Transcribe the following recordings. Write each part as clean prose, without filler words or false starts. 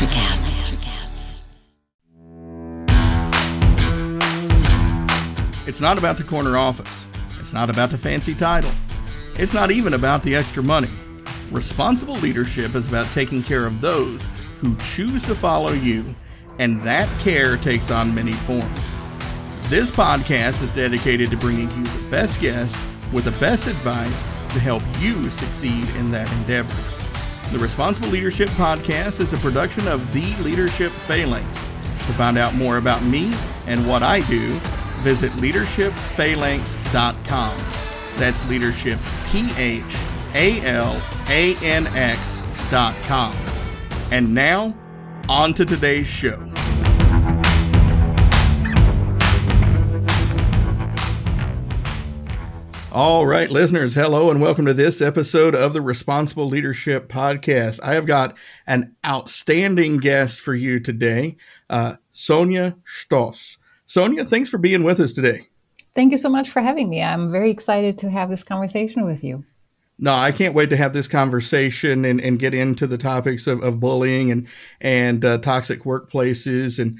Culturecast. It's not about the corner office. It's not about the fancy title. It's not even about the extra money. Responsible leadership is about taking care of those who choose to follow you, and that care takes on many forms. This podcast is dedicated to bringing you the best guests with the best advice to help you succeed in that endeavor. The Responsible Leadership Podcast is a production of The Leadership Phalanx. To find out more about me and what I do, visit leadershipphalanx.com. That's leadership, PHALANX.com. And now, on to today's show. All right, listeners, hello and welcome to this episode of the Responsible Leadership Podcast. I have got an outstanding guest for you today, Sonja Stooss. Sonja, thanks for being with us today. Thank you so much for having me. I'm very excited to have this conversation with you. No, I can't wait to have this conversation and get into the topics of bullying and toxic workplaces. And,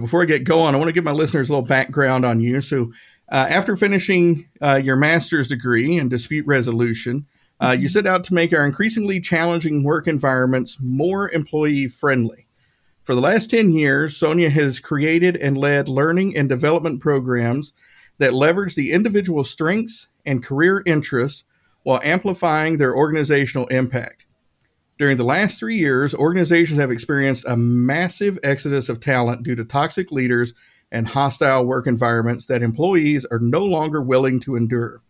before I get going, I want to give my listeners a little background on you. So after finishing your master's degree in dispute resolution, you set out to make our increasingly challenging work environments more employee friendly. For the last 10 years, Sonja has created and led learning and development programs that leverage the individual strengths and career interests while amplifying their organizational impact. During the last 3 years, organizations have experienced a massive exodus of talent due to toxic leaders and hostile work environments that employees are no longer willing to endure.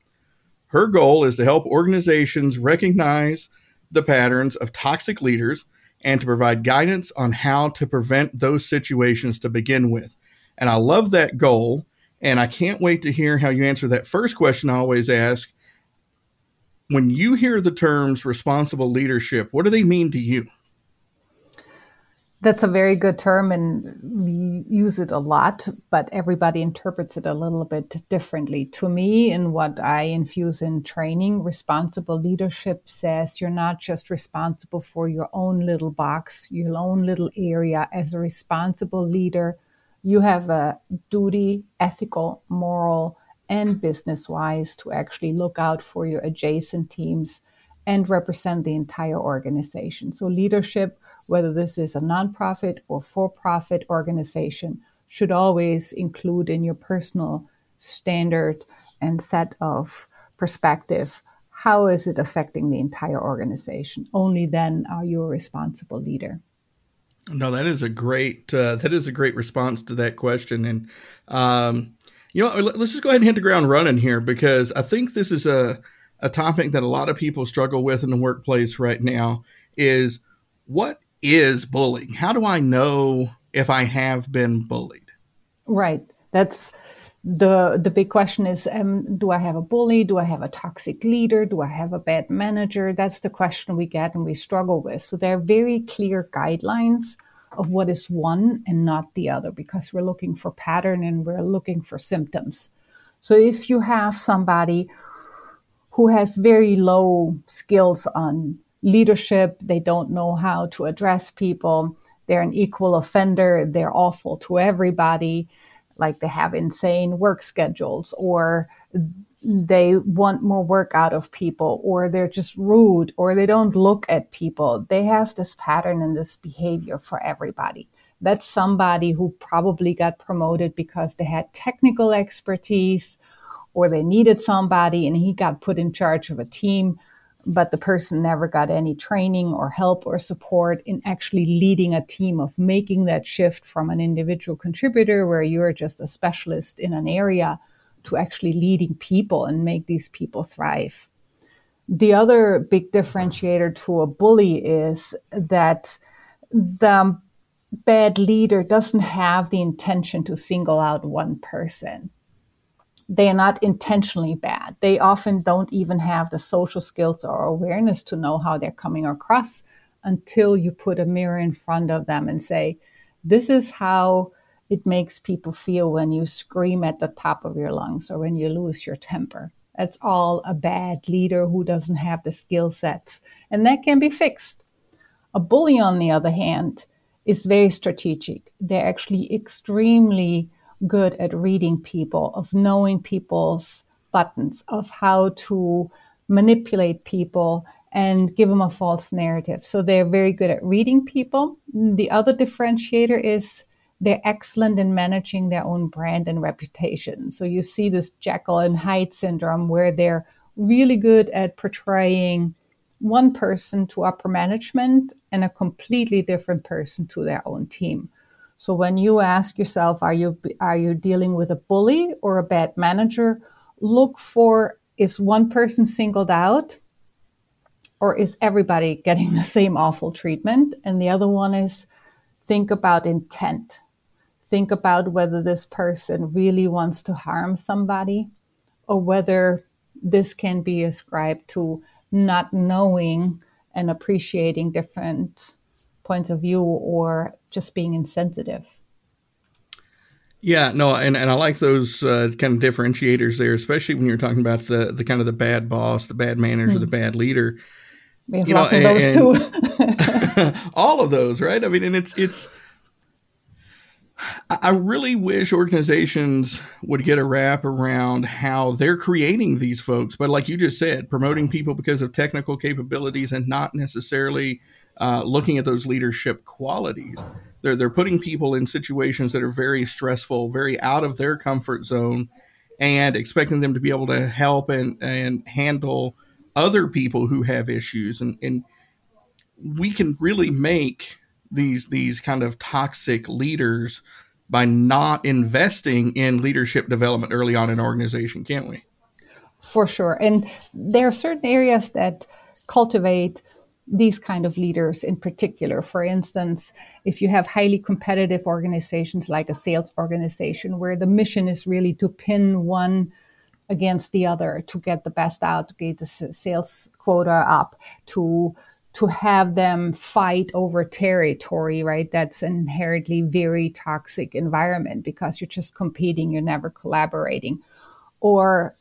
Her goal is to help organizations recognize the patterns of toxic leaders and to provide guidance on how to prevent those situations to begin with. And I love that goal, and I can't wait to hear how you answer that first question I always ask. When you hear the terms responsible leadership, what do they mean to you? That's a very good term, and we use it a lot, but everybody interprets it a little bit differently. To me, in what I infuse in training, responsible leadership says you're not just responsible for your own little box, your own little area. As a responsible leader, you have a duty, ethical, moral, and business-wise to actually look out for your adjacent teams and represent the entire organization. So leadership, whether this is a nonprofit or for-profit organization, should always include in your personal standard and set of perspective, how is it affecting the entire organization? Only then are you a responsible leader. No, that is a great response to that question. And, let's just go ahead and hit the ground running here, because I think this is a topic that a lot of people struggle with in the workplace right now is, what is bullying? How do I know if I have been bullied? Right. That's the big question is, do I have a bully? Do I have a toxic leader? Do I have a bad manager? That's the question we get and we struggle with. So there are very clear guidelines of what is one and not the other, because we're looking for pattern and we're looking for symptoms. So if you have somebody who has very low skills on leadership, they don't know how to address people, they're an equal offender, they're awful to everybody, like they have insane work schedules, or they want more work out of people, or they're just rude, or they don't look at people. They have this pattern and this behavior for everybody. That's somebody who probably got promoted because they had technical expertise, or they needed somebody and he got put in charge of a team, but the person never got any training or help or support in actually leading a team, of making that shift from an individual contributor where you're just a specialist in an area to actually leading people and make these people thrive. The other big differentiator to a bully is that the bad leader doesn't have the intention to single out one person. They are not intentionally bad. They often don't even have the social skills or awareness to know how they're coming across until you put a mirror in front of them and say, this is how it makes people feel when you scream at the top of your lungs or when you lose your temper. That's all a bad leader who doesn't have the skill sets. And that can be fixed. A bully, on the other hand, is very strategic. They're actually extremely good at reading people, of knowing people's buttons, of how to manipulate people and give them a false narrative. So they're very good at reading people. The other differentiator is they're excellent in managing their own brand and reputation. So you see this Jekyll and Hyde syndrome where they're really good at portraying one person to upper management and a completely different person to their own team. So when you ask yourself, are you dealing with a bully or a bad manager? Look for, is one person singled out or is everybody getting the same awful treatment? And the other one is, think about intent. Think about whether this person really wants to harm somebody or whether this can be ascribed to not knowing and appreciating different points of view or just being insensitive. Yeah, no, and I like those kind of differentiators there, especially when you're talking about the kind of the bad boss, the bad manager, the bad leader. We have lots of those too. All of those, right? I mean, and it's. I really wish organizations would get a wrap around how they're creating these folks. But like you just said, promoting people because of technical capabilities and not necessarily looking at those leadership qualities. They're putting people in situations that are very stressful, very out of their comfort zone, and expecting them to be able to help and handle other people who have issues. And we can really make these kind of toxic leaders by not investing in leadership development early on in an organization, can't we? For sure. And there are certain areas that cultivate these kind of leaders in particular. For instance, if you have highly competitive organizations like a sales organization where the mission is really to pin one against the other, to get the best out, to get the sales quota up, to have them fight over territory, right? That's an inherently very toxic environment because you're just competing, you're never collaborating. Or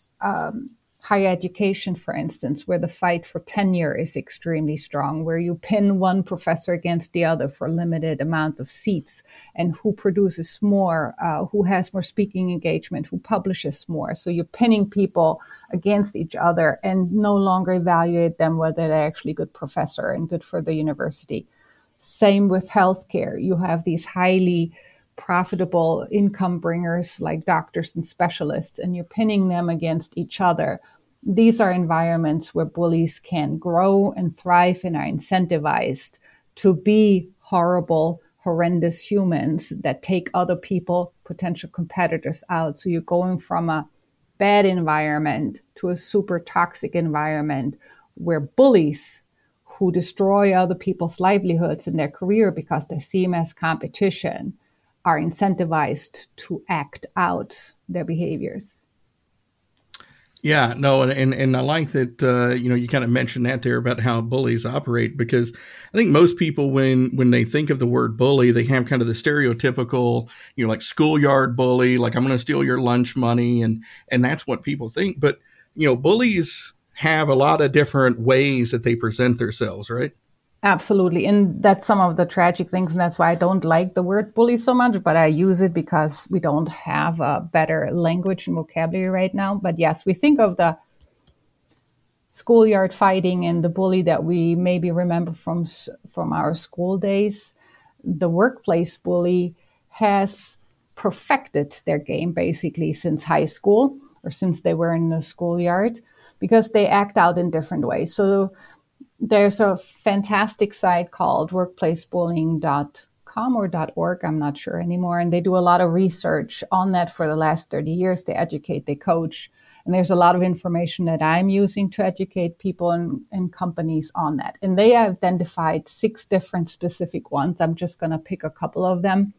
higher education, for instance, where the fight for tenure is extremely strong, where you pin one professor against the other for limited amount of seats and who produces more, who has more speaking engagement, who publishes more. So you're pinning people against each other and no longer evaluate them whether they're actually good professor and good for the university. Same with healthcare. You have these highly profitable income bringers like doctors and specialists, and you're pinning them against each other. These are environments where bullies can grow and thrive and are incentivized to be horrible, horrendous humans that take other people, potential competitors out. So you're going from a bad environment to a super toxic environment where bullies who destroy other people's livelihoods and their career because they see them as competition are incentivized to act out their behaviors. Yeah, no, and I like that, you kind of mentioned that there about how bullies operate, because I think most people, when they think of the word bully, they have kind of the stereotypical, like schoolyard bully, like I'm going to steal your lunch money, and that's what people think. But, bullies have a lot of different ways that they present themselves, right? Absolutely. And that's some of the tragic things. And that's why I don't like the word bully so much, but I use it because we don't have a better language and vocabulary right now. But yes, we think of the schoolyard fighting and the bully that we maybe remember from our school days. The workplace bully has perfected their game basically since high school or since they were in the schoolyard because they act out in different ways. So there's a fantastic site called workplacebullying.com or .org, I'm not sure anymore. And they do a lot of research on that for the last 30 years. They educate, they coach. And there's a lot of information that I'm using to educate people and companies on that. And they identified 6 different specific ones. I'm just going to pick a couple of them.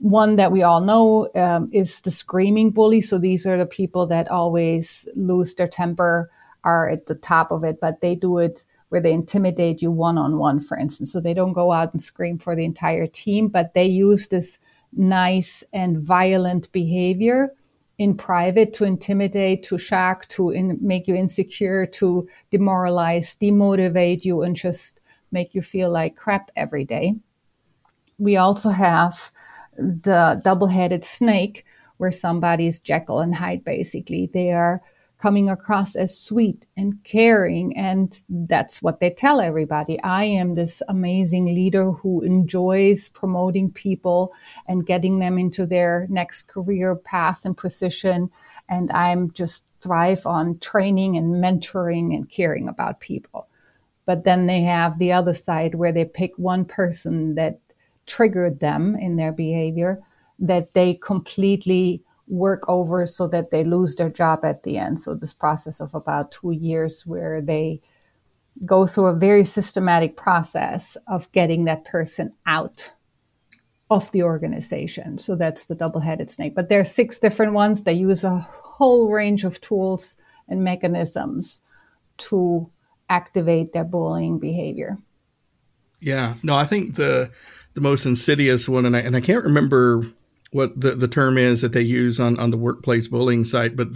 One that we all know is the screaming bully. So these are the people that always lose their temper, are at the top of it, but they do it where they intimidate you one-on-one, for instance. So they don't go out and scream for the entire team, but they use this nice and violent behavior in private to intimidate, to shock, to make you insecure, to demoralize, demotivate you, and just make you feel like crap every day. we also have the double-headed snake, where somebody is Jekyll and Hyde, basically. They are coming across as sweet and caring, and that's what they tell everybody. I am this amazing leader who enjoys promoting people and getting them into their next career path and position, and I'm just thrive on training and mentoring and caring about people. But then they have the other side where they pick one person that triggered them in their behavior that they completely work over so that they lose their job at the end. So this process of about 2 years where they go through a very systematic process of getting that person out of the organization. So that's the double-headed snake. But there are 6 different ones. They use a whole range of tools and mechanisms to activate their bullying behavior. Yeah. No, I think the most insidious one, and I can't remember what the term is that they use on the workplace bullying site, but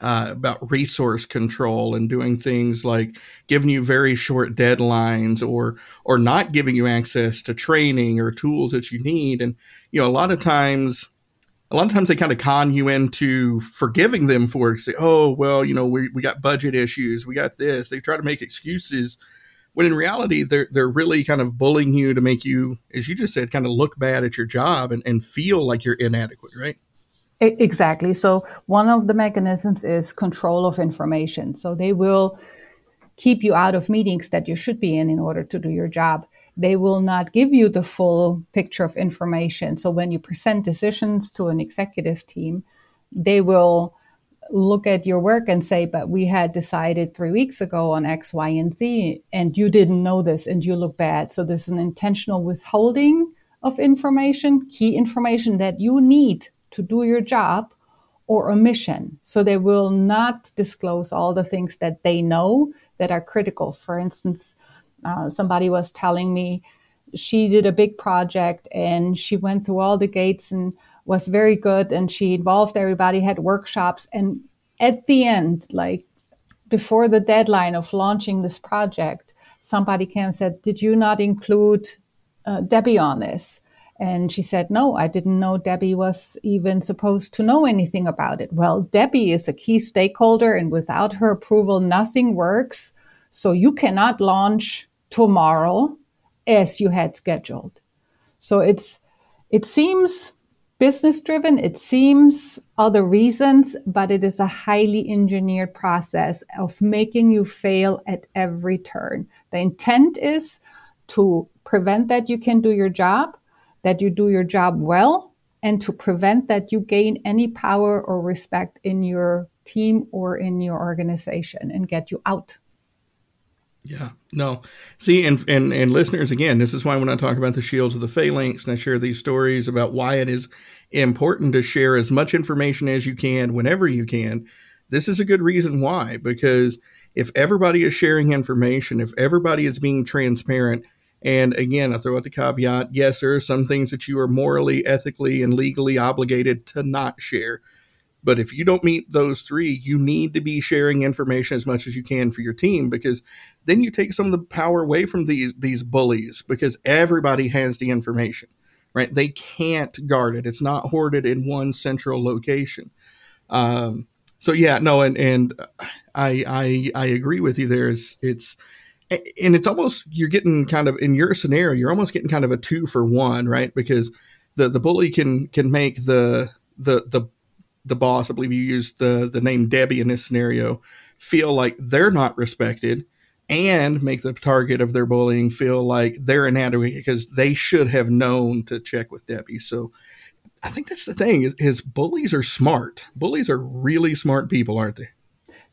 about resource control and doing things like giving you very short deadlines or not giving you access to training or tools that you need. And, you know, a lot of times they kind of con you into forgiving them for it. Say, oh, well, you know, we got budget issues. We got this. They try to make excuses when in reality, they're really kind of bullying you to make you, as you just said, kind of look bad at your job and feel like you're inadequate, right? Exactly. So one of the mechanisms is control of information. So they will keep you out of meetings that you should be in order to do your job. They will not give you the full picture of information. So when you present decisions to an executive team, they will look at your work and say, but we had decided 3 weeks ago on X, Y, and Z, and you didn't know this and you look bad. So there's an intentional withholding of information, key information that you need to do your job, or omission. So they will not disclose all the things that they know that are critical. For instance, somebody was telling me she did a big project and she went through all the gates and was very good, and she involved everybody, had workshops, and at the end, like before the deadline of launching this project, somebody came and said, did you not include Debbie on this? And she said, no, I didn't know Debbie was even supposed to know anything about it. Well, Debbie is a key stakeholder, and without her approval, nothing works. So you cannot launch tomorrow as you had scheduled. So it seems business-driven, it seems other reasons, but it is a highly engineered process of making you fail at every turn. The intent is to prevent that you can do your job, that you do your job well, and to prevent that you gain any power or respect in your team or in your organization and get you out. Yeah, no. See, and listeners, again, this is why when I talk about the shields of the phalanx and I share these stories about why it is important to share as much information as you can, whenever you can, this is a good reason why, because if everybody is sharing information, if everybody is being transparent, and again, I throw out the caveat, yes, there are some things that you are morally, ethically, and legally obligated to not share. But if you don't meet those three, you need to be sharing information as much as you can for your team, because then you take some of the power away from these bullies, because everybody has the information, right? They can't guard it. It's not hoarded in one central location. So yeah, no, and I agree with you there. It's almost, you're getting kind of, in your scenario, you're almost getting kind of a 2-for-1, right? Because the bully can make the boss, I believe you used the name Debbie in this scenario, feel like they're not respected and make the target of their bullying feel like they're inadequate because they should have known to check with Debbie. So I think that's the thing is bullies are smart. Bullies are really smart people, aren't they?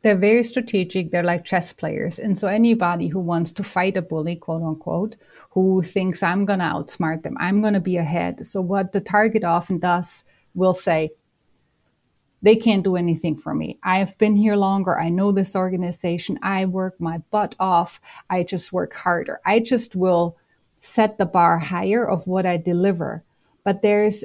They're very strategic. They're like chess players. And so anybody who wants to fight a bully, quote unquote, who thinks I'm going to outsmart them, I'm going to be ahead. So what the target often does will say, they can't do anything for me. I have been here longer. I know this organization. I work my butt off. I just work harder. I just will set the bar higher of what I deliver. But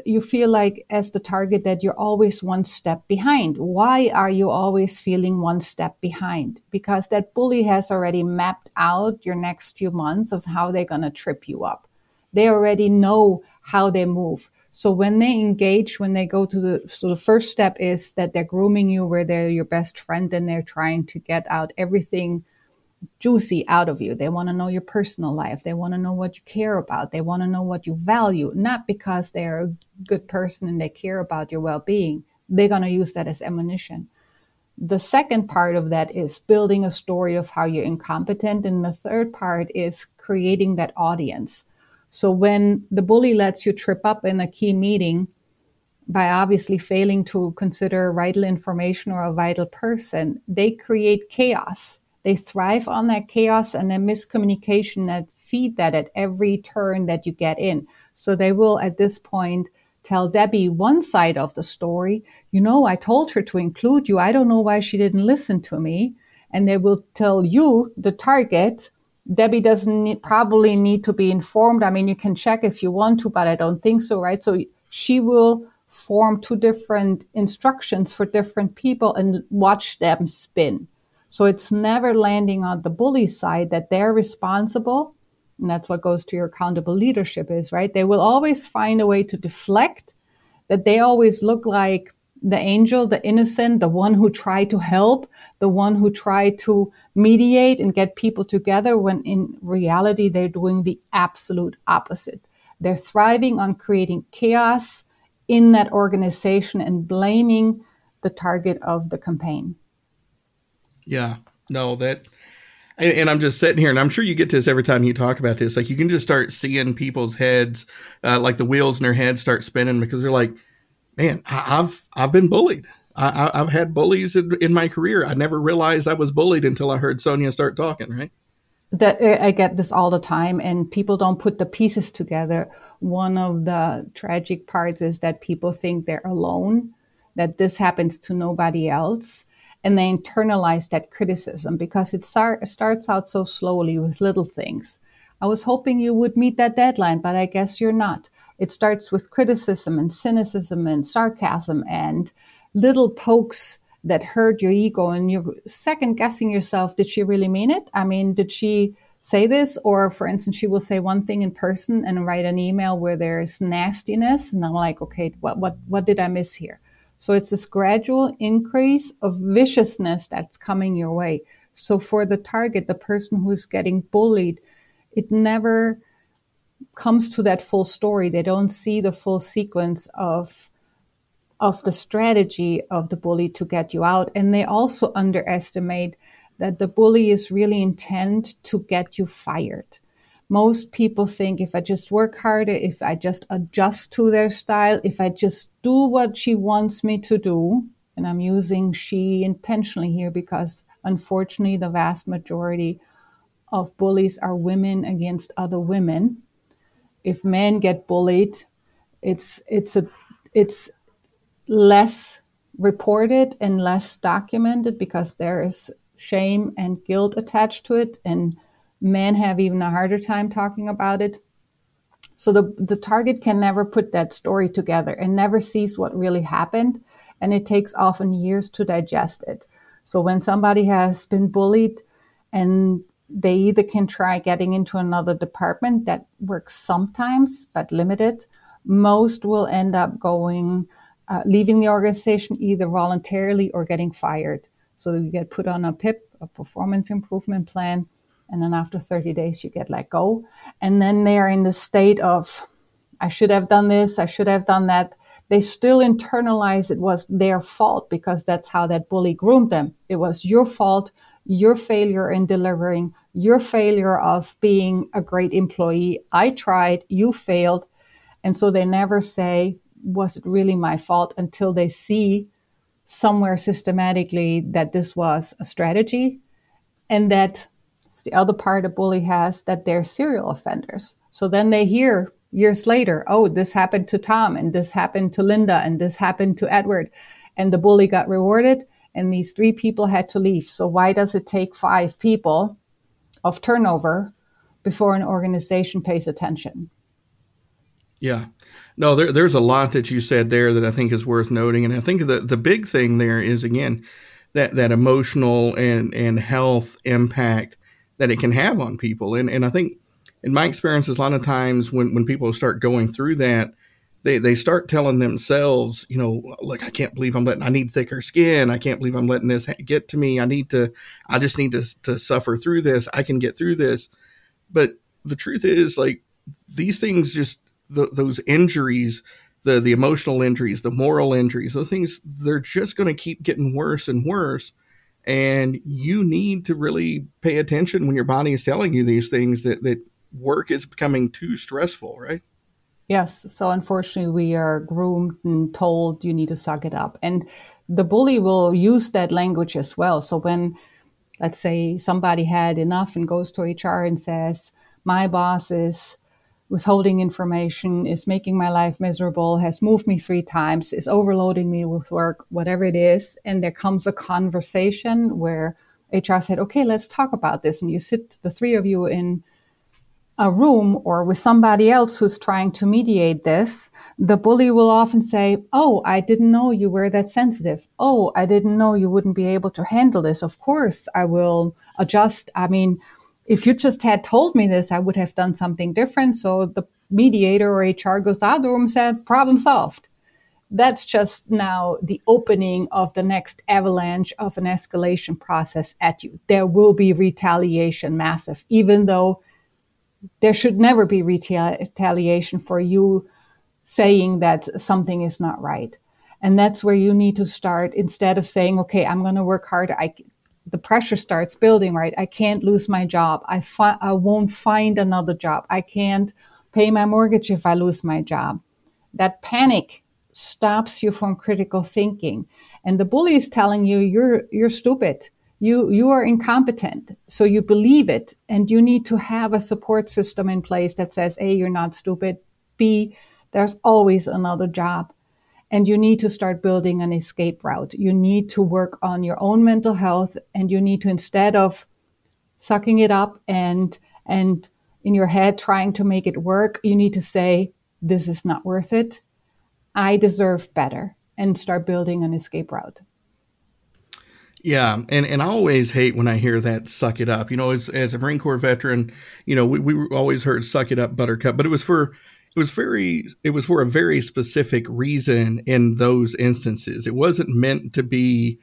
you feel like as the target that you're always one step behind. Why are you always feeling one step behind? Because that bully has already mapped out your next few months of how they're going to trip you up. they already know how they move. So when they engage, when they go to the first step is that they're grooming you where they're your best friend and they're trying to get out everything juicy out of you. They want to know your personal life. They want to know what you care about. They want to know what you value, not because they're a good person and they care about your well-being. They're going to use that as ammunition. The second part of that is building a story of how you're incompetent. And the third part is creating that audience. So when the bully lets you trip up in a key meeting by obviously failing to consider vital information or a vital person, they create chaos. They thrive on that chaos and their miscommunication that feed that at every turn that you get in. So they will, at this point, tell Debbie one side of the story. You know, I told her to include you. I don't know why she didn't listen to me. And they will tell you, the target, Debbie probably need to be informed. I mean, you can check if you want to, but I don't think so, right? So she will form two different instructions for different people and watch them spin. So it's never landing on the bully side that they're responsible. And that's what goes to your accountable leadership is, right? They will always find a way to deflect, that they always look like the angel, the innocent, the one who tried to help, the one who tried to mediate and get people together, when in reality, they're doing the absolute opposite. They're thriving on creating chaos in that organization and blaming the target of the campaign. Yeah, no, that, and I'm just sitting here, and I'm sure you get this every time you talk about this. Like, you can just start seeing people's heads, like the wheels in their head start spinning, because they're like, man, I've been bullied. I've had bullies in my career. I never realized I was bullied until I heard Sonja start talking, right? That I get this all the time, and people don't put the pieces together. One of the tragic parts is that people think they're alone, that this happens to nobody else. And they internalize that criticism because it starts out so slowly with little things. I was hoping you would meet that deadline, but I guess you're not. It starts with criticism and cynicism and sarcasm and little pokes that hurt your ego. And you're second guessing yourself, did she really mean it? I mean, did she say this? Or for instance, she will say one thing in person and write an email where there's nastiness. And I'm like, okay, what did I miss here? So it's this gradual increase of viciousness that's coming your way. So for the target, the person who's getting bullied, it never comes to that full story. They don't see the full sequence of the strategy of the bully to get you out. And they also underestimate that the bully is really intent to get you fired. Most people think if I just work harder, if I just adjust to their style, if I just do what she wants me to do, and I'm using she intentionally here because unfortunately the vast majority of bullies are women against other women. If men get bullied, it's less reported and less documented because there is shame and guilt attached to it, and men have even a harder time talking about it. So the target can never put that story together and never sees what really happened. And it takes often years to digest it. So when somebody has been bullied and they either can try getting into another department, that works sometimes, but limited, most will end up going, leaving the organization either voluntarily or getting fired. So you get put on a PIP, a performance improvement plan. And then after 30 days, you get let go. And then they're in the state of, I should have done this, I should have done that. They still internalize it was their fault because that's how that bully groomed them. It was your fault, your failure in delivering, your failure of being a great employee. I tried, you failed. And so they never say, was it really my fault, until they see somewhere systematically that this was a strategy, and that the other part a bully has, that they're serial offenders. So then they hear years later, oh, this happened to Tom, and this happened to Linda, and this happened to Edward. And the bully got rewarded, and these 3 people had to leave. So why does it take 5 people of turnover before an organization pays attention? Yeah. No, there's a lot that you said there that I think is worth noting. And I think the big thing there is, again, that emotional and health impact that it can have on people. And I think in my experience, a lot of times when people start going through that, they start telling themselves, you know, look, I can't believe I need thicker skin. I can't believe I'm letting this get to me. I just need to suffer through this. I can get through this. But the truth is, like, these things just, those injuries, the emotional injuries, the moral injuries, those things, they're just going to keep getting worse and worse. And you need to really pay attention when your body is telling you these things that work is becoming too stressful, right? Yes. So unfortunately, we are groomed and told you need to suck it up. And the bully will use that language as well. So when, let's say, somebody had enough and goes to HR and says, my boss is withholding information, is making my life miserable, has moved me 3 times, is overloading me with work, whatever it is. And there comes a conversation where HR said, okay, let's talk about this. And you sit, the 3 of you, in a room or with somebody else who's trying to mediate this. The bully will often say, oh, I didn't know you were that sensitive. Oh, I didn't know you wouldn't be able to handle this. Of course, I will adjust. I mean, if you just had told me this, I would have done something different. So the mediator or HR goes out of the room and said, problem solved. That's just now the opening of the next avalanche of an escalation process at you. There will be retaliation, massive, even though there should never be retaliation for you saying that something is not right. And that's where you need to start, instead of saying, okay, I'm going to work harder. The pressure starts building, right? I can't lose my job. I won't find another job. I can't pay my mortgage if I lose my job. That panic stops you from critical thinking. And the bully is telling you, you're stupid. You are incompetent. So you believe it. And you need to have a support system in place that says, A, you're not stupid. B, there's always another job. And you need to start building an escape route. You need to work on your own mental health, and you need to, instead of sucking it up and in your head trying to make it work, you need to say, this is not worth it. I deserve better, and start building an escape route. Yeah. And I always hate when I hear that, suck it up. You know, as a Marine Corps veteran, you know, we always heard suck it up, buttercup, but it was for a very specific reason in those instances. It wasn't meant to be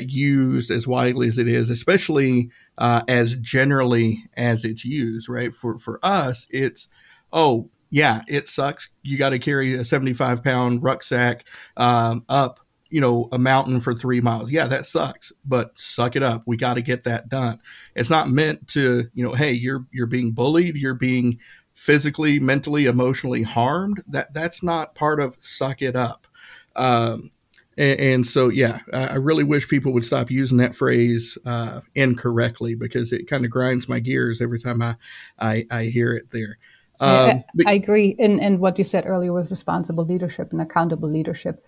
used as widely as it is, especially as generally as it's used, right? For us, it's, oh, yeah, it sucks. You got to carry a 75-pound rucksack up, you know, a mountain for 3 miles. Yeah, that sucks, but suck it up. We got to get that done. It's not meant to, you know, hey, you're being bullied, you're being physically, mentally, emotionally harmed. That's not part of suck it up. And so, yeah, I really wish people would stop using that phrase incorrectly, because it kind of grinds my gears every time I hear it there. I agree. And what you said earlier was responsible leadership and accountable leadership.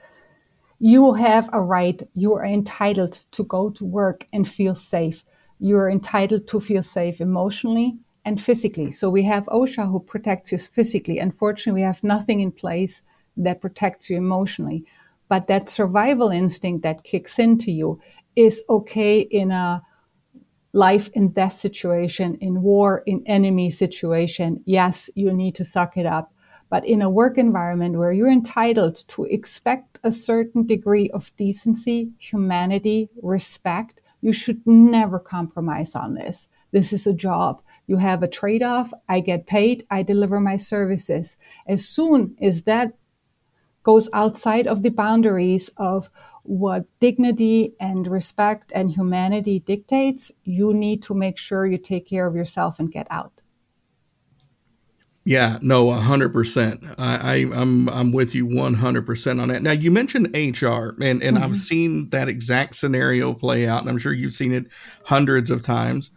You have a right. You are entitled to go to work and feel safe. You are entitled to feel safe emotionally and physically. So we have OSHA who protects you physically. Unfortunately, we have nothing in place that protects you emotionally. But that survival instinct that kicks into you is okay in a life and death situation, in war, in enemy situation. Yes, you need to suck it up. But in a work environment where you're entitled to expect a certain degree of decency, humanity, respect, you should never compromise on this. This is a job. You have a trade-off. I get paid. I deliver my services. As soon as that goes outside of the boundaries of what dignity and respect and humanity dictates, you need to make sure you take care of yourself and get out. Yeah, no, 100%. I'm with you 100% on that. Now, you mentioned HR, and I've seen that exact scenario play out, and I'm sure you've seen it hundreds of times.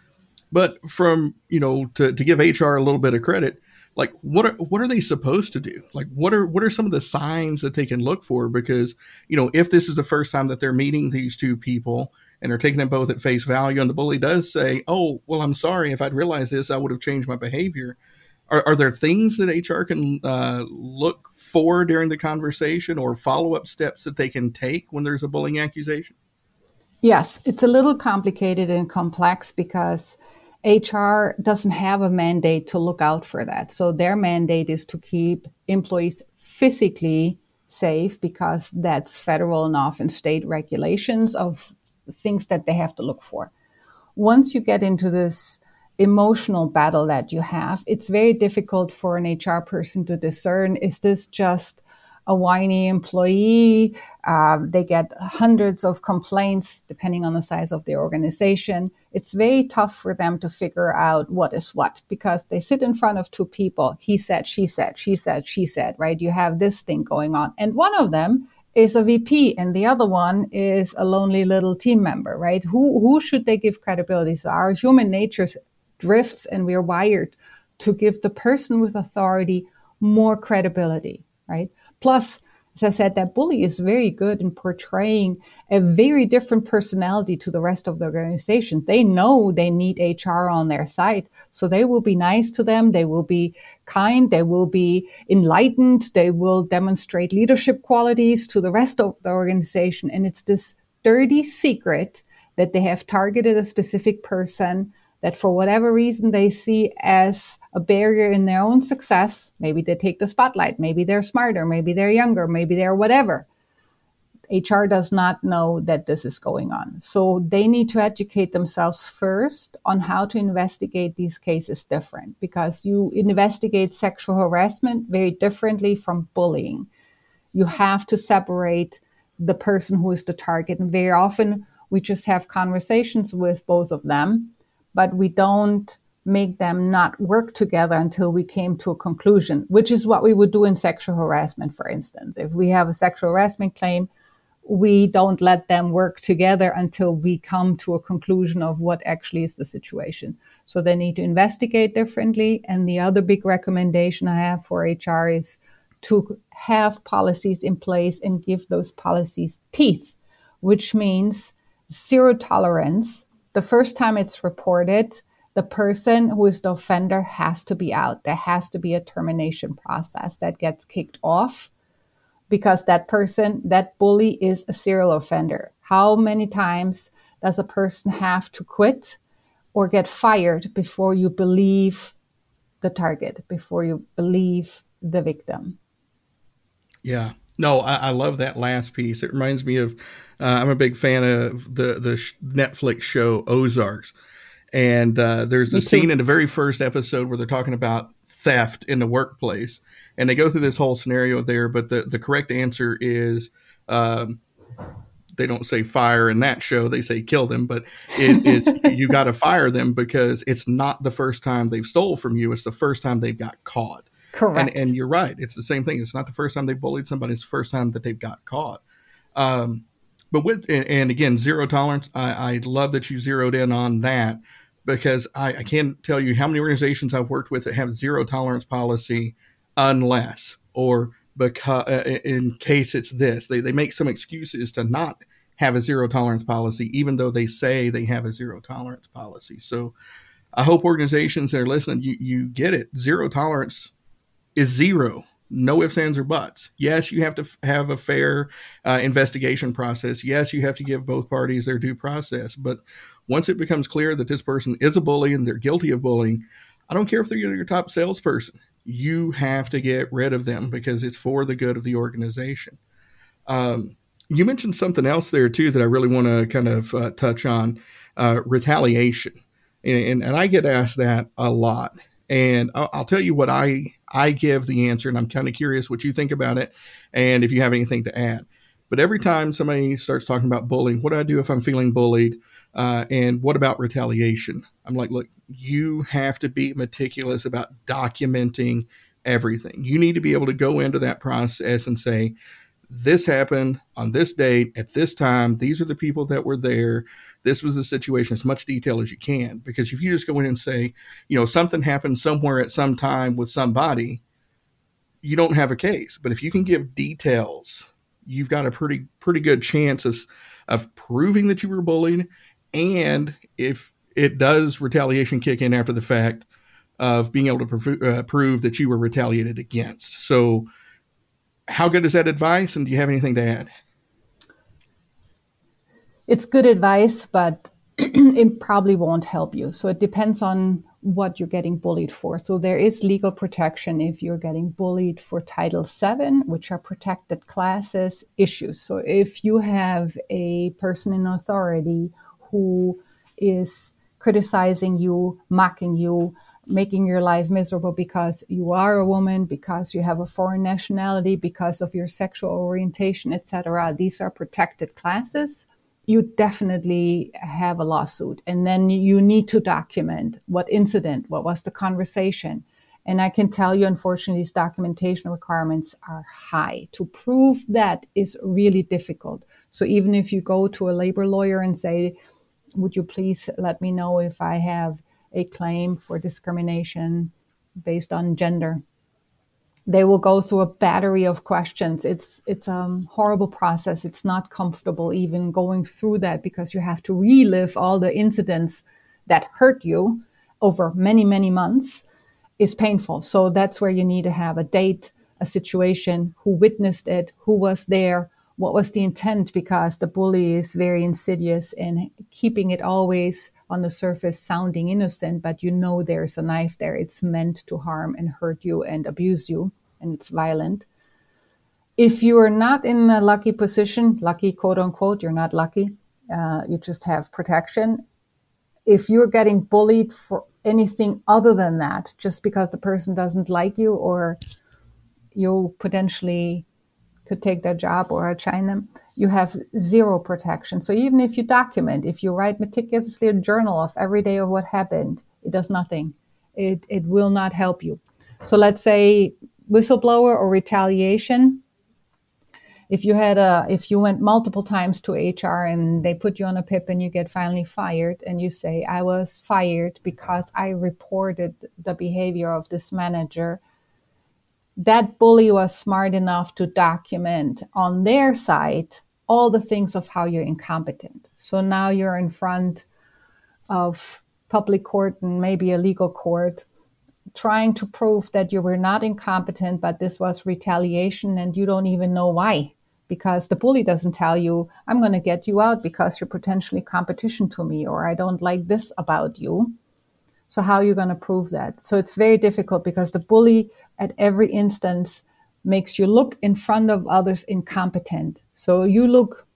But from, you know, to give HR a little bit of credit, like what are they supposed to do? Like what are some of the signs that they can look for? Because, you know, if this is the first time that they're meeting these two people and they're taking them both at face value, and the bully does say, oh, well, I'm sorry, if I'd realized this, I would have changed my behavior. Are there things that HR can look for during the conversation, or follow-up steps that they can take when there's a bullying accusation? Yes, it's a little complicated and complex because HR doesn't have a mandate to look out for that. So their mandate is to keep employees physically safe, because that's federal and often state regulations of things that they have to look for. Once you get into this emotional battle that you have, it's very difficult for an HR person to discern, is this just a whiny employee? They get hundreds of complaints depending on the size of the organization. It's very tough for them to figure out what is what, because they sit in front of two people. He said, she said, she said, she said, right? You have this thing going on. And one of them is a VP and the other one is a lonely little team member, right? Who should they give credibility? So our human nature drifts and we are wired to give the person with authority more credibility, right? Plus, as I said, that bully is very good in portraying a very different personality to the rest of the organization. They know they need HR on their side, so they will be nice to them. They will be kind. They will be enlightened. They will demonstrate leadership qualities to the rest of the organization. And it's this dirty secret that they have targeted a specific person that for whatever reason they see as a barrier in their own success. Maybe they take the spotlight, maybe they're smarter, maybe they're younger, maybe they're whatever. HR does not know that this is going on. So they need to educate themselves first on how to investigate these cases different, because you investigate sexual harassment very differently from bullying. You have to separate the person who is the target. And very often we just have conversations with both of them, but we don't make them not work together until we came to a conclusion, which is what we would do in sexual harassment, for instance. If we have a sexual harassment claim, we don't let them work together until we come to a conclusion of what actually is the situation. So they need to investigate differently. And the other big recommendation I have for HR is to have policies in place and give those policies teeth, which means zero tolerance. The first time it's reported, the person who is the offender has to be out. There has to be a termination process that gets kicked off, because that person, that bully, is a serial offender. How many times does a person have to quit or get fired before you believe the target, before you believe the victim? Yeah. No, I love that last piece. It reminds me of, I'm a big fan of the Netflix show Ozarks. And there's a scene in the very first episode where they're talking about theft in the workplace. And they go through this whole scenario there. But the correct answer is, they don't say fire in that show. They say kill them. But it's you got to fire them, because it's not the first time they've stole from you. It's the first time they've got caught. Correct. And you're right. It's the same thing. It's not the first time they bullied somebody. It's the first time that they've got caught. But with, and again, zero tolerance. I love that you zeroed in on that, because I can't tell you how many organizations I've worked with that have zero tolerance policy, unless, or because, in case it's this, they make some excuses to not have a zero tolerance policy, even though they say they have a zero tolerance policy. So I hope organizations that are listening, you get it. Zero tolerance is zero. No ifs, ands, or buts. Yes, you have to have a fair investigation process. Yes, you have to give both parties their due process. But once it becomes clear that this person is a bully and they're guilty of bullying, I don't care if they're your top salesperson. You have to get rid of them, because it's for the good of the organization. You mentioned something else there, too, that I really want to kind of touch on, retaliation. And I get asked that a lot. And I'll tell you what I give the answer, and I'm kind of curious what you think about it and if you have anything to add. But every time somebody starts talking about bullying, what do I do if I'm feeling bullied? And what about retaliation? I'm like, look, you have to be meticulous about documenting everything. You need to be able to go into that process and say, this happened on this date, at this time. These are the people that were there. This was the situation, as much detail as you can. Because if you just go in and say, you know, something happened somewhere at some time with somebody, you don't have a case. But if you can give details, you've got a pretty good chance of proving that you were bullied. And if it does retaliation kick in after the fact, of being able to prove that you were retaliated against. So how good is that advice? And do you have anything to add? It's good advice, but it probably won't help you. So it depends on what you're getting bullied for. So there is legal protection if you're getting bullied for Title VII, which are protected classes issues. So if you have a person in authority who is criticizing you, mocking you, making your life miserable because you are a woman, because you have a foreign nationality, because of your sexual orientation, etc. These are protected classes. You definitely have a lawsuit. And then you need to document what incident, what was the conversation. And I can tell you, unfortunately, these documentation requirements are high. To prove that is really difficult. So even if you go to a labor lawyer and say, would you please let me know if I have a claim for discrimination based on gender, they will go through a battery of questions. It's a horrible process. It's not comfortable even going through that because you have to relive all the incidents that hurt you over many, many months is painful. So that's where you need to have a date, a situation, who witnessed it, who was there, what was the intent, because the bully is very insidious and keeping it always on the surface sounding innocent, but you know there's a knife there. It's meant to harm and hurt you and abuse you, and it's violent. If you are not in a lucky position, lucky quote unquote, you're not lucky, you just have protection. If you're getting bullied for anything other than that, just because the person doesn't like you or you potentially could take their job or a China, you have zero protection. So even if you document, if you write meticulously a journal of every day of what happened, it does nothing. It will not help you. So let's say whistleblower or retaliation. If you went multiple times to HR and they put you on a PIP and you get finally fired and you say, I was fired because I reported the behavior of this manager. That bully was smart enough to document on their side all the things of how you're incompetent. So now you're in front of public court and maybe a legal court trying to prove that you were not incompetent, but this was retaliation and you don't even know why, because the bully doesn't tell you, I'm going to get you out because you're potentially competition to me, or I don't like this about you. So how are you going to prove that? So it's very difficult because the bully at every instance makes you look in front of others incompetent. So you look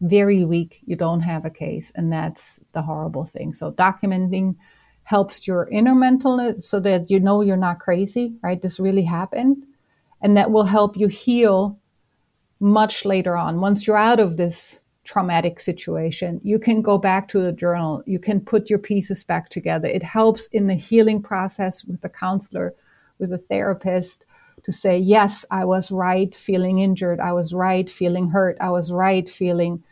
very weak. You don't have a case. And that's the horrible thing. So documenting helps your inner mentalness so that you know you're not crazy, right? This really happened. And that will help you heal much later on. Once you're out of this traumatic situation, you can go back to the journal. You can put your pieces back together. It helps in the healing process with the counselor, with a therapist, to say, yes, I was right feeling injured. I was right feeling hurt. I was right feeling,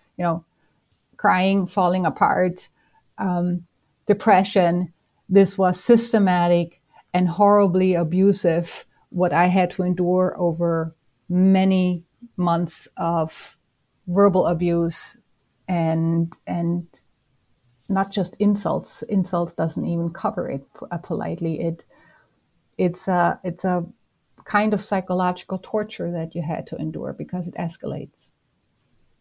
crying, falling apart, depression. This was systematic and horribly abusive, what I had to endure over many months of verbal abuse and not just insults. Insults doesn't even cover it politely. It's a kind of psychological torture that you had to endure because it escalates.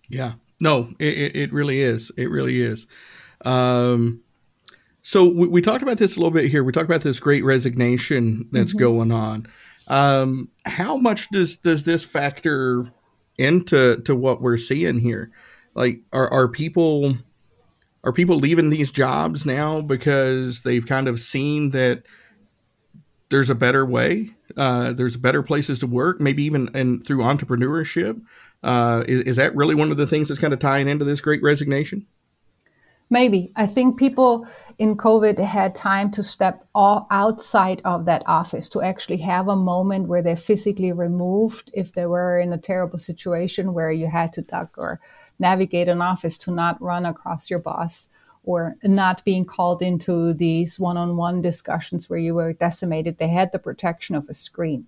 Yeah, no, it really is. It really is. So we talked about this a little bit here. We talked about this great resignation that's going on. How much does this factor into what we're seeing here? Like, are people leaving these jobs now because they've kind of seen that there's a better way, there's better places to work, maybe even and through entrepreneurship? Is that really one of the things that's kind of tying into this great resignation? Maybe. I think people in COVID had time to step outside of that office, to actually have a moment where they're physically removed if they were in a terrible situation where you had to duck or navigate an office to not run across your boss, or not being called into these one-on-one discussions where you were decimated. They had the protection of a screen.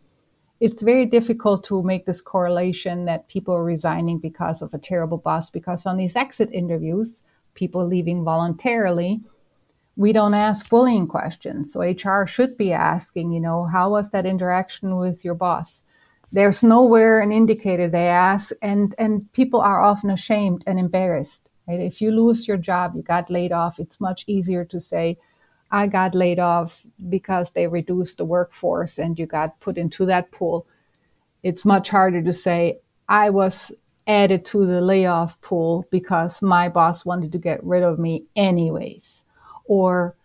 It's very difficult to make this correlation that people are resigning because of a terrible boss, because on these exit interviews, people leaving voluntarily, we don't ask bullying questions. So HR should be asking, how was that interaction with your boss? There's nowhere an indicator they ask, and people are often ashamed and embarrassed. right? If you lose your job, you got laid off, it's much easier to say, I got laid off because they reduced the workforce and you got put into that pool. It's much harder to say, I was added to the layoff pool because my boss wanted to get rid of me anyways. Or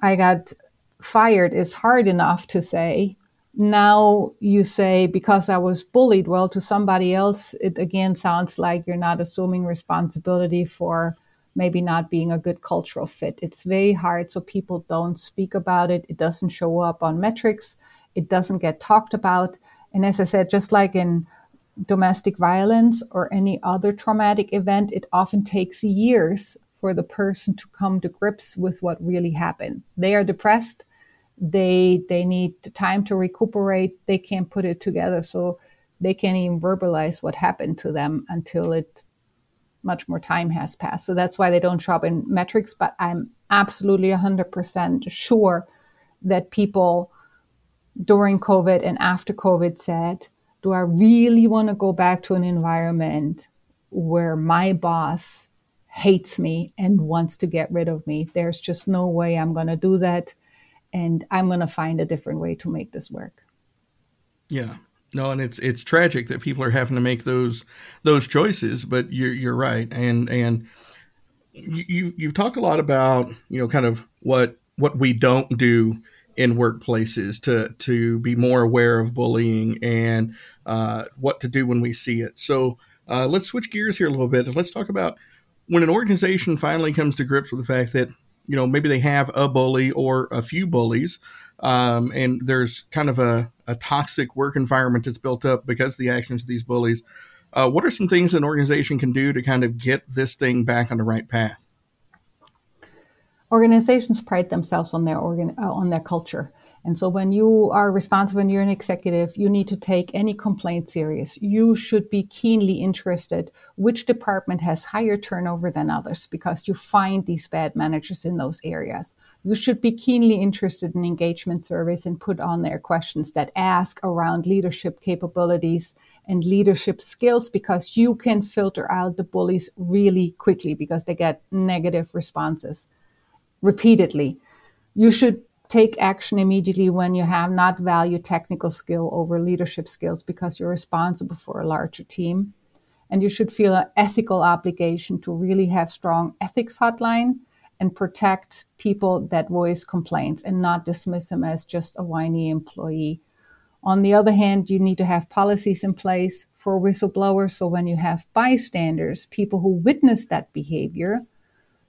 I got fired is hard enough to say. Now you say, because I was bullied. Well, to somebody else, it again sounds like you're not assuming responsibility for maybe not being a good cultural fit. It's very hard. So people don't speak about it. It doesn't show up on metrics. It doesn't get talked about. And as I said, just like in domestic violence or any other traumatic event, it often takes years for the person to come to grips with what really happened. They are depressed. They need time to recuperate. They can't put it together. So they can't even verbalize what happened to them until much more time has passed. So that's why they don't show up in metrics. But I'm absolutely 100% sure that people during COVID and after COVID said, do I really want to go back to an environment where my boss hates me and wants to get rid of me? There's just no way I'm going to do that. And I'm going to find a different way to make this work. Yeah. No, and it's tragic that people are having to make those choices, but you're right. And you've talked a lot about, kind of what we don't do in workplaces to be more aware of bullying and what to do when we see it. So let's switch gears here a little bit and let's talk about when an organization finally comes to grips with the fact that, maybe they have a bully or a few bullies, and there's kind of a toxic work environment that's built up because of the actions of these bullies. What are some things an organization can do to kind of get this thing back on the right path? Organizations pride themselves on their culture. And so when you are responsible and you're an executive, you need to take any complaint serious. You should be keenly interested which department has higher turnover than others because you find these bad managers in those areas. You should be keenly interested in engagement surveys and put on there questions that ask around leadership capabilities and leadership skills because you can filter out the bullies really quickly because they get negative responses repeatedly. You should take action immediately when you have not valued technical skill over leadership skills because you're responsible for a larger team. And you should feel an ethical obligation to really have strong ethics hotline and protect people that voice complaints and not dismiss them as just a whiny employee. On the other hand, you need to have policies in place for whistleblowers. So when you have bystanders, people who witness that behavior,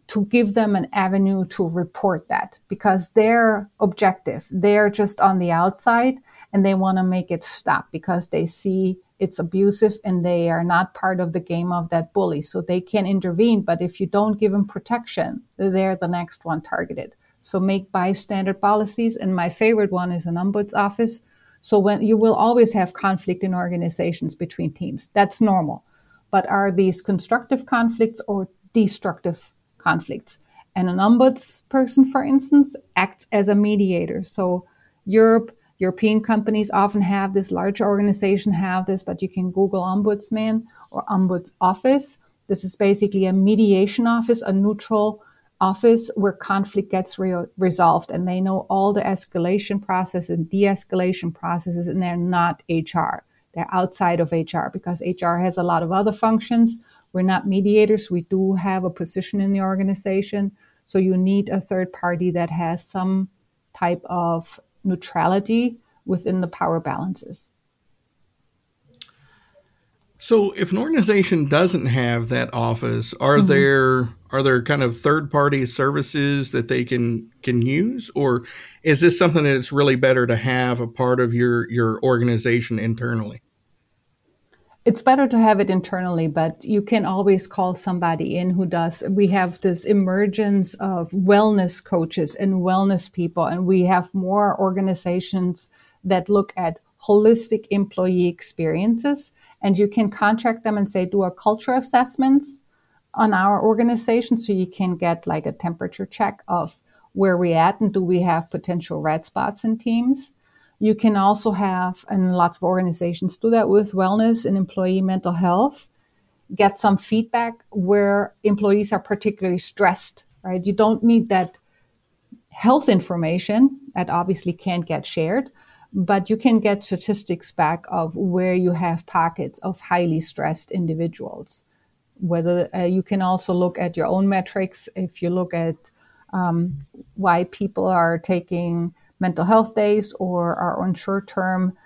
to give them an avenue to report that because they're objective. They're just on the outside and they want to make it stop because they see it's abusive and they are not part of the game of that bully. So they can intervene, but if you don't give them protection, they're the next one targeted. So make bystander policies. And my favorite one is an ombuds office. So when you will always have conflict in organizations between teams. That's normal. But are these constructive conflicts or destructive conflicts? And an ombudsperson, for instance, acts as a mediator. So European companies often have this, large organizations have this, but you can Google ombudsman or ombuds office. This is basically a mediation office, a neutral office where conflict gets resolved. And they know all the escalation process and de-escalation processes, and they're not HR. They're outside of HR because HR has a lot of other functions. We're not mediators. We do have a position in the organization. So you need a third party that has some type of neutrality within the power balances. So if an organization doesn't have that office, are there kind of third party services that they can use? Or is this something that it's really better to have a part of your organization internally? It's better to have it internally, but you can always call somebody in who does. We have this emergence of wellness coaches and wellness people, and we have more organizations that look at holistic employee experiences. And you can contract them and say, do a culture assessments on our organization so you can get like a temperature check of where we're at and do we have potential red spots in teams. You can also have, and lots of organizations do that with wellness and employee mental health. get some feedback where employees are particularly stressed, right? You don't need that health information that obviously can't get shared, but you can get statistics back of where you have pockets of highly stressed individuals. Whether you can also look at your own metrics. If you look at why people are taking mental health days or are on short-term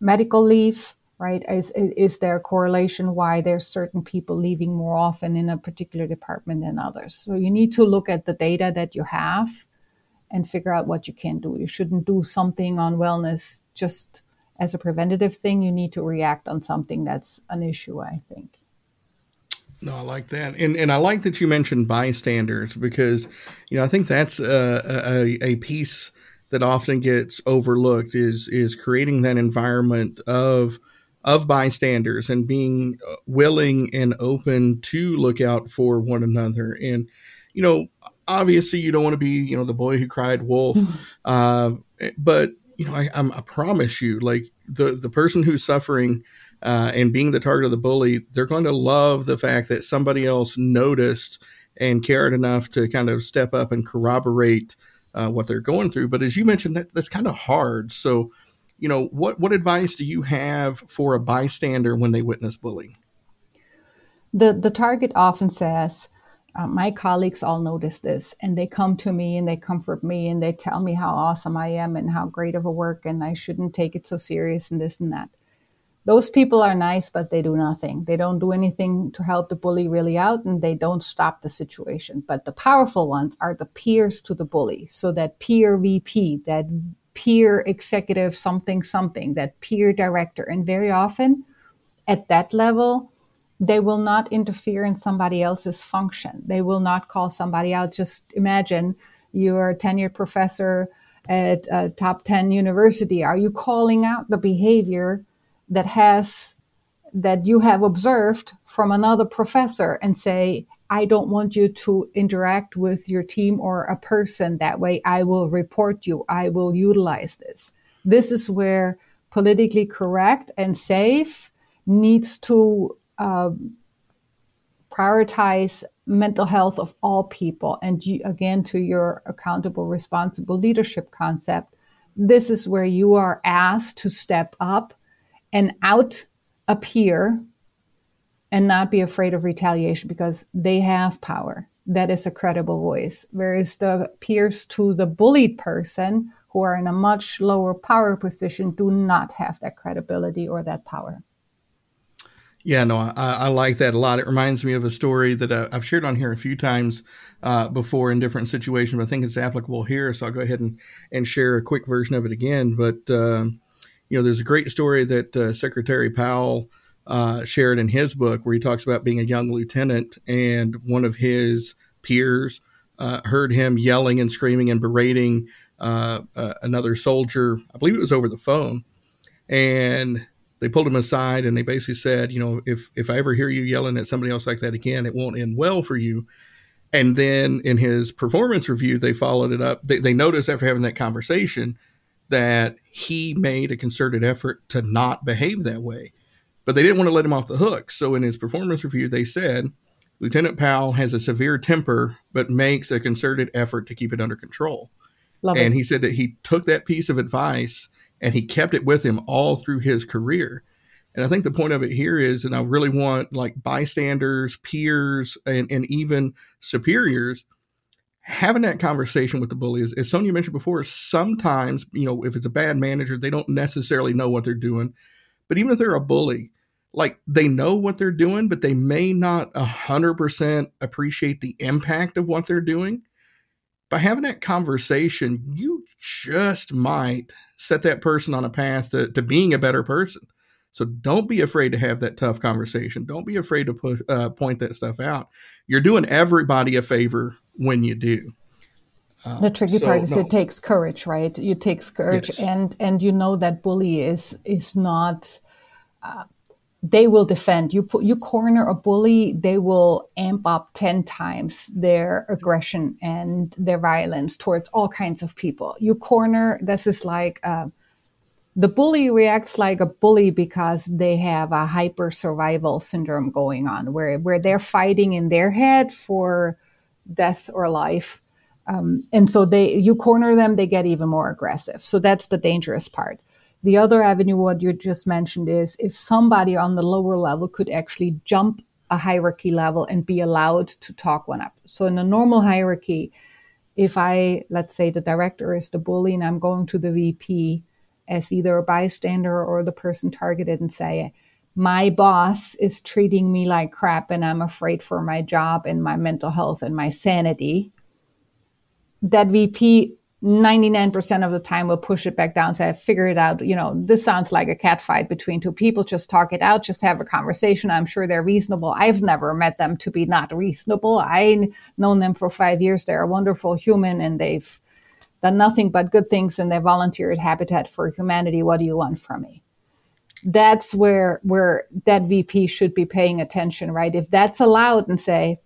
medical leave, right? Is there a correlation why there's certain people leaving more often in a particular department than others? So you need to look at the data that you have and figure out what you can do. You shouldn't do something on wellness just as a preventative thing. You need to react on something that's an issue, I think. No, I like that. And I like that you mentioned bystanders because, you know, I think that's a piece that often gets overlooked is creating that environment of bystanders and being willing and open to look out for one another. And, you know, obviously you don't want to be, you know, the boy who cried wolf. But, you know, I promise you, like the person who's suffering and being the target of the bully, they're going to love the fact that somebody else noticed and cared enough to kind of step up and corroborate what they're going through. But as you mentioned, that's kind of hard. So, you know, what advice do you have for a bystander when they witness bullying? The target often says, my colleagues all notice this, and they come to me and they comfort me and they tell me how awesome I am and how great of a work and I shouldn't take it so serious and this and that. Those people are nice, but they do nothing. They don't do anything to help the bully really out, and they don't stop the situation. But the powerful ones are the peers to the bully. So that peer VP, that peer executive something, that peer director. And very often at that level, they will not interfere in somebody else's function. They will not call somebody out. Just imagine you're a tenured professor at a top 10 university. Are you calling out the behavior that you have observed from another professor and say, I don't want you to interact with your team or a person that way. I will report you. I will utilize this. This is where politically correct and safe needs to prioritize mental health of all people. And you, again, to your accountable, responsible leadership concept, this is where you are asked to step up and out a peer and not be afraid of retaliation because they have power. That is a credible voice. Whereas the peers to the bullied person who are in a much lower power position do not have that credibility or that power. Yeah, no, I like that a lot. It reminds me of a story that I've shared on here a few times before in different situations, but I think it's applicable here. So I'll go ahead and share a quick version of it again. But, you know, there's a great story that Secretary Powell shared in his book where he talks about being a young lieutenant and one of his peers heard him yelling and screaming and berating another soldier. I believe it was over the phone. And they pulled him aside and they basically said, you know, if I ever hear you yelling at somebody else like that again, it won't end well for you. And then in his performance review, they followed it up. They noticed after having that conversation that he made a concerted effort to not behave that way, but they didn't want to let him off the hook. So in his performance review, they said, Lieutenant Powell has a severe temper, but makes a concerted effort to keep it under control. And he said that he took that piece of advice and he kept it with him all through his career. And I think the point of it here is, and I really want like bystanders, peers, and even superiors having that conversation with the bully is, as Sonja mentioned before, sometimes, you know, if it's a bad manager, they don't necessarily know what they're doing. But even if they're a bully, like they know what they're doing, but they may not 100% appreciate the impact of what they're doing. By having that conversation, you just might set that person on a path to being a better person. So don't be afraid to have that tough conversation. Don't be afraid to point that stuff out. You're doing everybody a favor when you do. The tricky part is it takes courage, right? It takes courage. Yes. And you know that bully is not, they will defend. You corner a bully, they will amp up 10 times their aggression and their violence towards all kinds of people. You corner, this is like The bully reacts like a bully because they have a hyper survival syndrome going on where they're fighting in their head for death or life. And so you corner them, they get even more aggressive. So that's the dangerous part. The other avenue, what you just mentioned, is if somebody on the lower level could actually jump a hierarchy level and be allowed to talk one up. So in a normal hierarchy, if let's say the director is the bully and I'm going to the VP as either a bystander or the person targeted and say, my boss is treating me like crap and I'm afraid for my job and my mental health and my sanity, that VP 99% of the time will push it back down and say, figure it out. You know, this sounds like a cat fight between two people. Just talk it out. Just have a conversation. I'm sure they're reasonable. I've never met them to be not reasonable. I've known them for 5 years. They're a wonderful human and they've done nothing but good things, and they volunteered Habitat for Humanity. What do you want from me? That's where that VP should be paying attention, right? If that's allowed and say,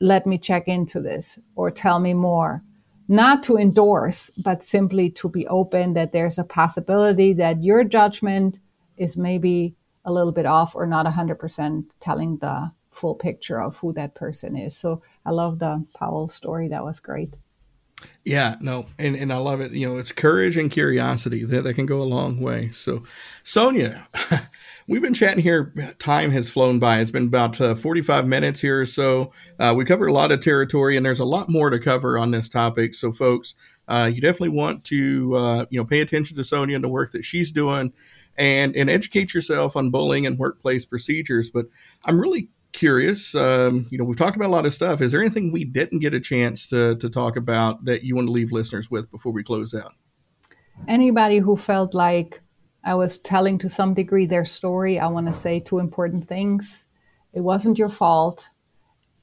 let me check into this or tell me more. Not to endorse, but simply to be open that there's a possibility that your judgment is maybe a little bit off or not 100% telling the full picture of who that person is. So I love the Powell story. That was great. Yeah, no, and I love it. You know, it's courage and curiosity that can go a long way. So, Sonja, we've been chatting here. Time has flown by. It's been about 45 minutes here or so. We covered a lot of territory, and there's a lot more to cover on this topic. So, folks, you definitely want to pay attention to Sonja and the work that she's doing, and educate yourself on bullying and workplace procedures. But I'm really curious, we've talked about a lot of stuff. Is there anything we didn't get a chance to talk about that you want to leave listeners with before we close out? Anybody who felt like I was telling to some degree their story, I want to say two important things. It wasn't your fault.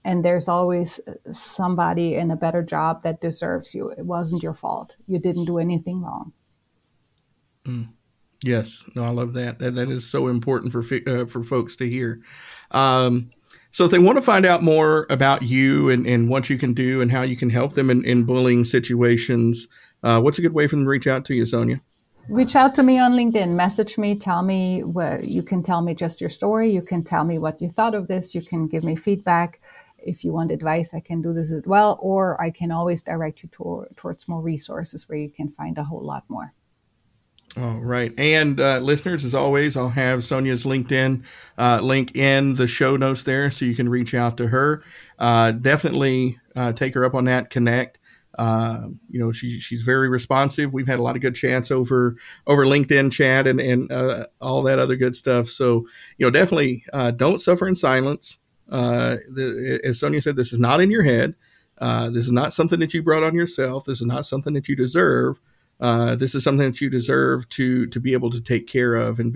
And there's always somebody in a better job that deserves you. It wasn't your fault. You didn't do anything wrong. Mm. Yes. No, I love that. That is so important for folks to hear. So if they want to find out more about you and what you can do and how you can help them in bullying situations, what's a good way for them to reach out to you, Sonja? Reach out to me on LinkedIn, message me, tell me where you can tell me just your story. You can tell me what you thought of this. You can give me feedback. If you want advice, I can do this as well, or I can always direct you towards more resources where you can find a whole lot more. All right. And listeners, as always, I'll have Sonja's LinkedIn link in the show notes there so you can reach out to her. Definitely take her up on that, connect. She's very responsive. We've had a lot of good chats over LinkedIn chat and all that other good stuff. So, definitely don't suffer in silence. As Sonja said, this is not in your head. This is not something that you brought on yourself. This is not something that you deserve. This is something that you deserve to be able to take care of in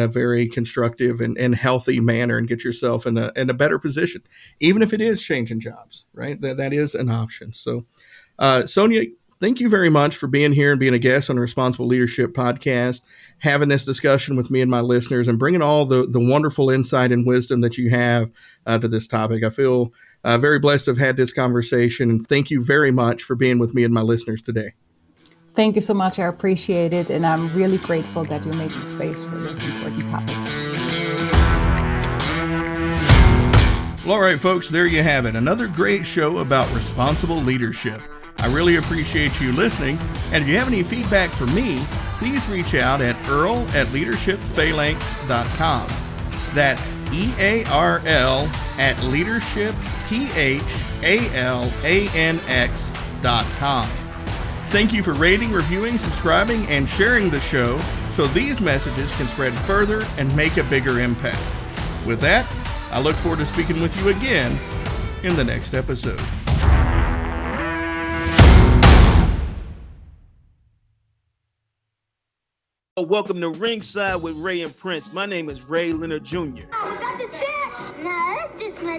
a very constructive and healthy manner, and get yourself in a better position, even if it is changing jobs, right? That is an option. So, Sonja, thank you very much for being here and being a guest on the Responsible Leadership Podcast, having this discussion with me and my listeners, and bringing all the wonderful insight and wisdom that you have to this topic. I feel very blessed to have had this conversation, and thank you very much for being with me and my listeners today. Thank you so much. I appreciate it, and I'm really grateful that you're making space for this important topic. Well, all right, folks, there you have it. Another great show about responsible leadership. I really appreciate you listening, and if you have any feedback for me, please reach out at earl@leadershipphalanx.com. That's EARL at leadershipphalanx.com. Thank you for rating, reviewing, subscribing, and sharing the show so these messages can spread further and make a bigger impact. With that, I look forward to speaking with you again in the next episode. Welcome to Ringside with Ray and Prince. My name is Ray Leonard Jr. Oh, is that his dad? No, that's just my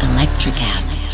Electricast.